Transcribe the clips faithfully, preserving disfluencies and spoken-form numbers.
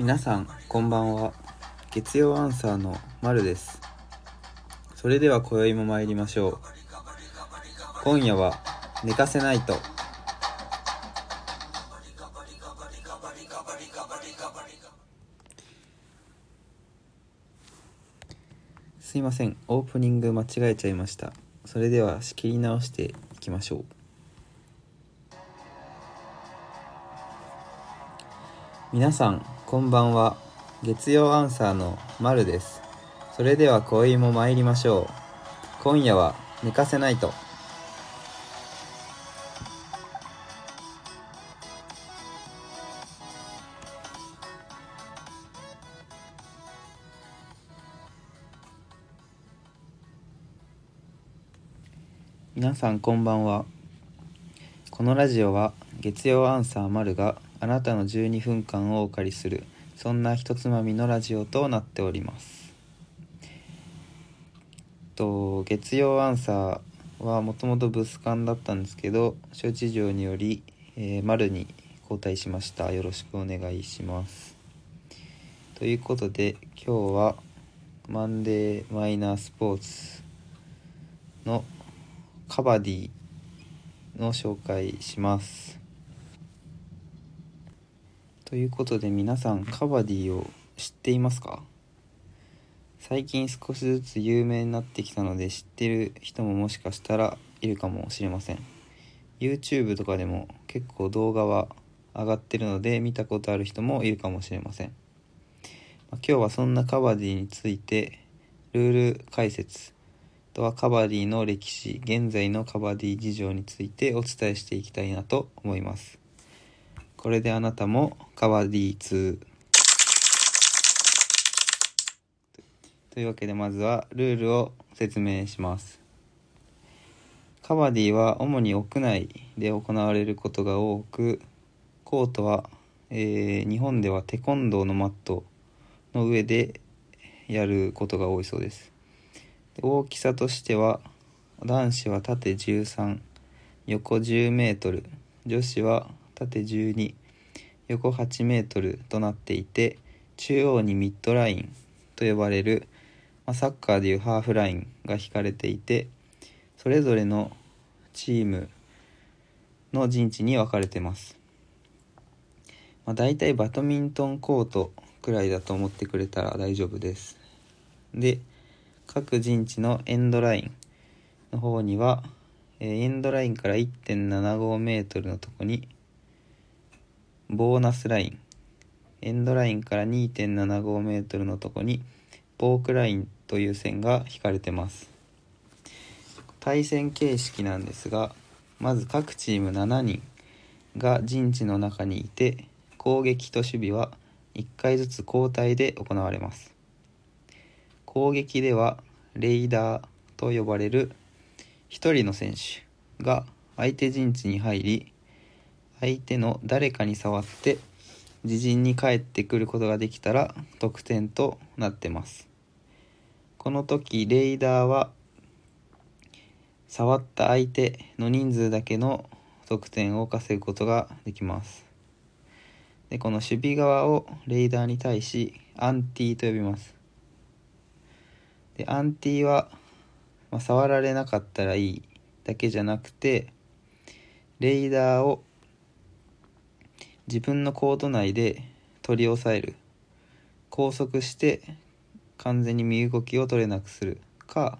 皆さんこんばんは。月曜アンサーのまるです。それでは今宵も参りましょう。今夜は寝かせないと。すいません、オープニング間違えちゃいました。それでは仕切り直していきましょう。皆さんこんばんは。月曜アンサーのまるです。それでは今宵も参りましょう。今夜は寝かせないと。皆さんこんばんは。このラジオは月曜アンサーまるがあなたのじゅうにふんかんをお借りする、そんなひとつまみのラジオとなっております。と月曜アンサーはもともとブスカンだったんですけど、諸事情により、えー、丸に交代しました。よろしくお願いします。ということで今日はマンデーマイナースポーツのカバディの紹介します。ということで皆さんカバディを知っていますか？最近少しずつ有名になってきたので知ってる人ももしかしたらいるかもしれません。 YouTube とかでも結構動画は上がってるので見たことある人もいるかもしれません。今日はそんなカバディについてルール解説、あとはカバディの歴史、現在のカバディ事情についてお伝えしていきたいなと思います。これであなたもカバディツー。というわけでまずはルールを説明します。カバディは主に屋内で行われることが多く、コートは、えー、日本ではテコンドーのマットの上でやることが多いそうです。で、大きさとしては男子は縦じゅうさん、横じゅうメートル、女子は縦じゅうに、横はちメートルとなっていて、中央にミッドラインと呼ばれるサッカーでいうハーフラインが引かれていて、それぞれのチームの陣地に分かれてます。まあ、大体バドミントンコートくらいだと思ってくれたら大丈夫です。で、各陣地のエンドラインの方には、エンドラインから いってんななごメートルのとこにボーナスライン、エンドラインから にてんななごメートルのとこにボークラインという線が引かれてます。対戦形式なんですが、まず各チームななにんが陣地の中にいて、攻撃と守備はいっかいずつ交代で行われます。攻撃ではレイダーと呼ばれるひとりの選手が相手陣地に入り、相手の誰かに触って自陣に帰ってくることができたら得点となってます。この時レイダーは触った相手の人数だけの得点を稼ぐことができます。で、この守備側をレイダーに対しアンティと呼びます。で、アンティは、まあ、触られなかったらいいだけじゃなくて、レイダーを自分のコート内で取り押さえる、拘束して完全に身動きを取れなくするか、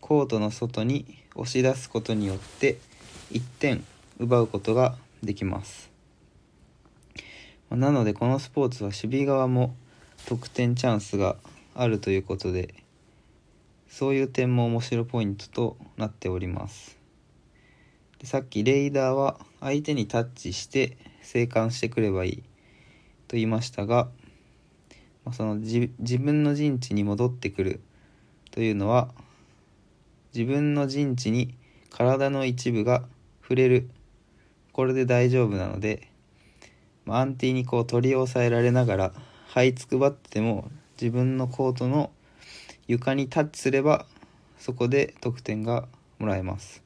コートの外に押し出すことによっていってん奪うことができます。なのでこのスポーツは守備側も得点チャンスがあるということで、そういう点も面白いポイントとなっております。で、さっきレイダーは相手にタッチして生還してくればいいと言いましたが、その 自, 自分の陣地に戻ってくるというのは、自分の陣地に体の一部が触れる、これで大丈夫なので、アンティにこう取り押さえられながら這いつくばっても自分のコートの床にタッチすればそこで得点がもらえます。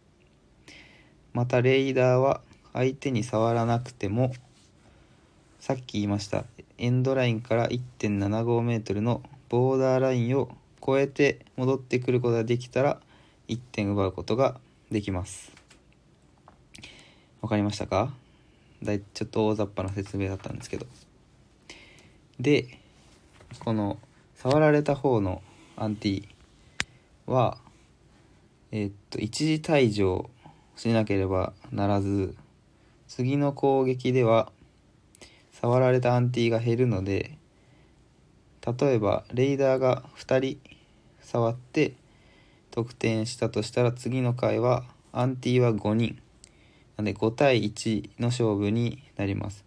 またレイダーは相手に触らなくても、さっき言いましたエンドラインから いってんななごメートルのボーダーラインを越えて戻ってくることができたらいってん奪うことができます。わかりましたか？だいちょっと大雑把な説明だったんですけど、でこの触られた方のアンティはえー、っと一時退場しなければならず、次の攻撃では触られたアンティが減るので、例えばレイダーがふたり触って得点したとしたら、次の回はアンティはごにんなのでごたいいちの勝負になります。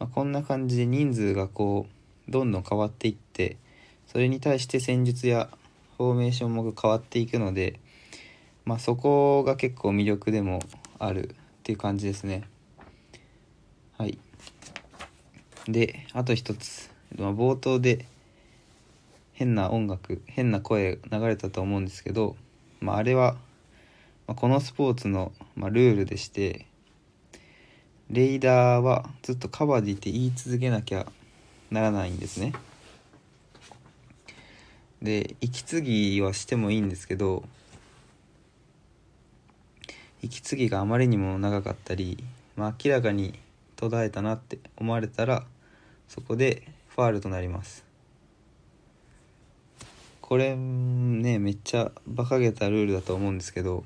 まあ、こんな感じで人数がこうどんどん変わっていって、それに対して戦術やフォーメーションも変わっていくので、まあ、そこが結構魅力でもあるっていう感じですね。はい。で、あと一つ、まあ、冒頭で変な音楽、変な声流れたと思うんですけど、まあ、あれはこのスポーツのルールでして、レイダーはずっとカバーでいて言い続けなきゃならないんですね。で、息継ぎはしてもいいんですけど、息継ぎがあまりにも長かったり、まあ、明らかに途絶えたなって思われたら、そこでファウルとなります。これね、めっちゃ馬鹿げたルールだと思うんですけど、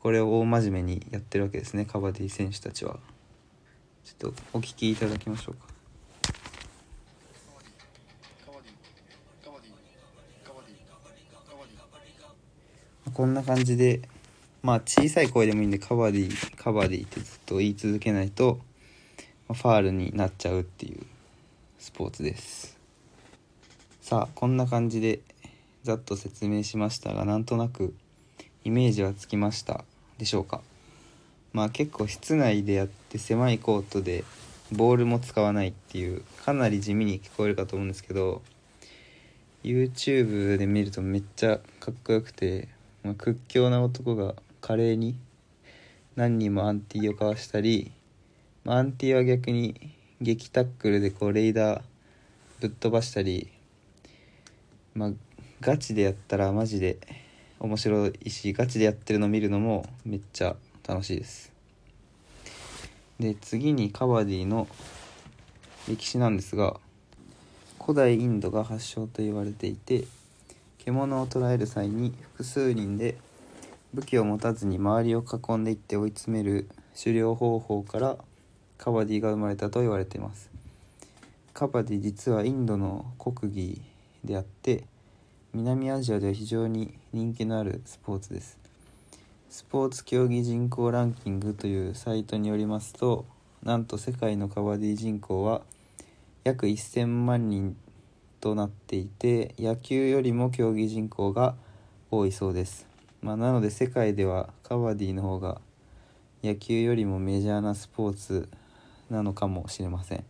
これを大真面目にやってるわけですね、カバディ選手たちは。ちょっとお聞きいただきましょうか。こんな感じで、まあ小さい声でもいいんで、カバディカバディってずっと言い続けないとファウルになっちゃうっていうスポーツです。さあ、こんな感じでざっと説明しましたが、なんとなくイメージはつきましたでしょうか。まあ結構室内でやって、狭いコートでボールも使わないっていう、かなり地味に聞こえるかと思うんですけど、 YouTube で見るとめっちゃかっこよくて、まあ、屈強な男が華麗に何人もアンティーをかわしたり、まあ、アンティーは逆に激タックルでこうレイダーぶっ飛ばしたり、まあ、ガチでやったらマジで面白いし、ガチでやってるの見るのもめっちゃ楽しいです。で、次にカバディの歴史なんですが、古代インドが発祥と言われていて、獣を捕らえる際に複数人で武器を持たずに周りを囲んでいって追い詰める狩猟方法からカバディが生まれたと言われています。カバディ実はインドの国技であって、南アジアでは非常に人気のあるスポーツです。スポーツ競技人口ランキングというサイトによりますと、なんと世界のカバディ人口は約せんまんにんとなっていて、野球よりも競技人口が多いそうです。まあ、なので世界ではカバディの方が野球よりもメジャーなスポーツなのかもしれません。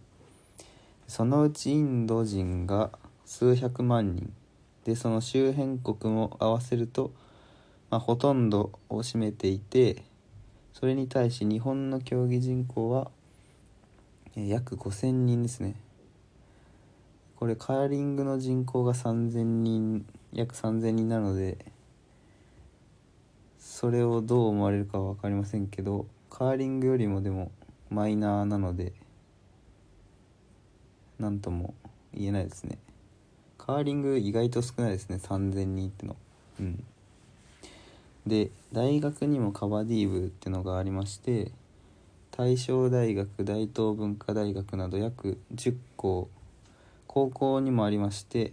そのうちインド人がすうひゃくまんにんで、その周辺国も合わせると、まあ、ほとんどを占めていて、それに対し日本の競技人口は約ごせんにんですね。これカーリングの人口がさんぜんにん、約さんぜんにんなので、それをどう思われるかは分かりませんけど、カーリングよりもでもマイナーなので何とも言えないですね。カーリング意外と少ないですね、さんぜんにんっての。うん。で、大学にもカバディ部ってのがありまして、大正大学、大東文化大学など約じゅっこう、高校にもありまして、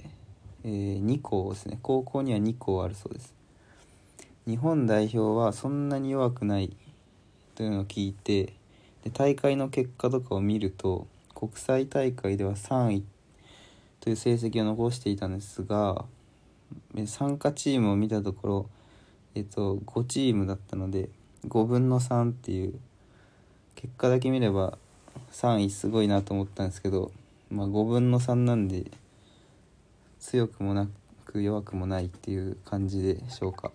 えー、にこうですね。高校にはにこうあるそうです。日本代表はそんなに弱くないというのを聞いて、で、大会の結果とかを見ると、国際大会ではさんいという成績を残していたんですが、参加チームを見たところ、えっと、ごチームだったので、ごぶんのさんっていう、結果だけ見ればさんいすごいなと思ったんですけど、まあ、ごぶんのさんなんで強くもなく弱くもないっていう感じでしょうか。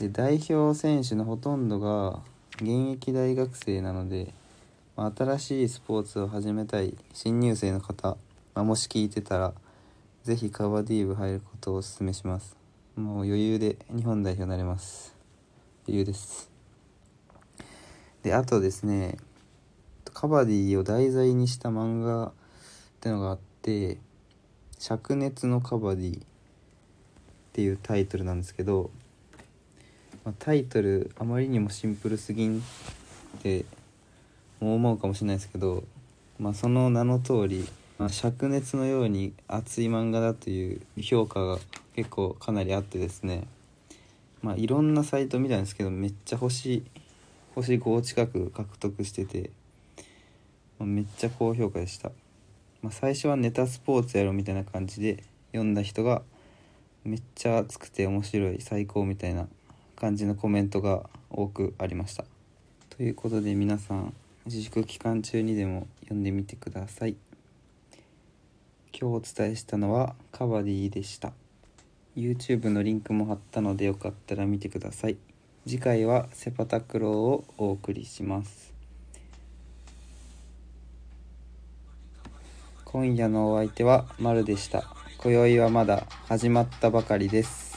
で、代表選手のほとんどが現役大学生なので、新しいスポーツを始めたい新入生の方、まあ、もし聞いてたらぜひカバディ部入ることをお勧めします。もう余裕で日本代表になれます。余裕です。で、あとですね、カバディを題材にした漫画ってのがあって、灼熱のカバディっていうタイトルなんですけど、まあ、タイトルあまりにもシンプルすぎんって思うかもしれないですけど、まあ、その名の通り、まあ、灼熱のように熱い漫画だという評価が結構かなりあってですね、まあ、いろんなサイト見たんですけど、めっちゃ星、星ご近く獲得してて、まあ、めっちゃ高評価でした。まあ、最初はネタスポーツやろみたいな感じで読んだ人が、めっちゃ熱くて面白い、最高みたいな感じのコメントが多くありました。ということで皆さん、自粛期間中にでも読んでみてください。今日お伝えしたのはカバディでした。YouTube のリンクも貼ったのでよかったら見てください。次回はセパタクローをお送りします。今夜のお相手はマルでした。今宵はまだ始まったばかりです。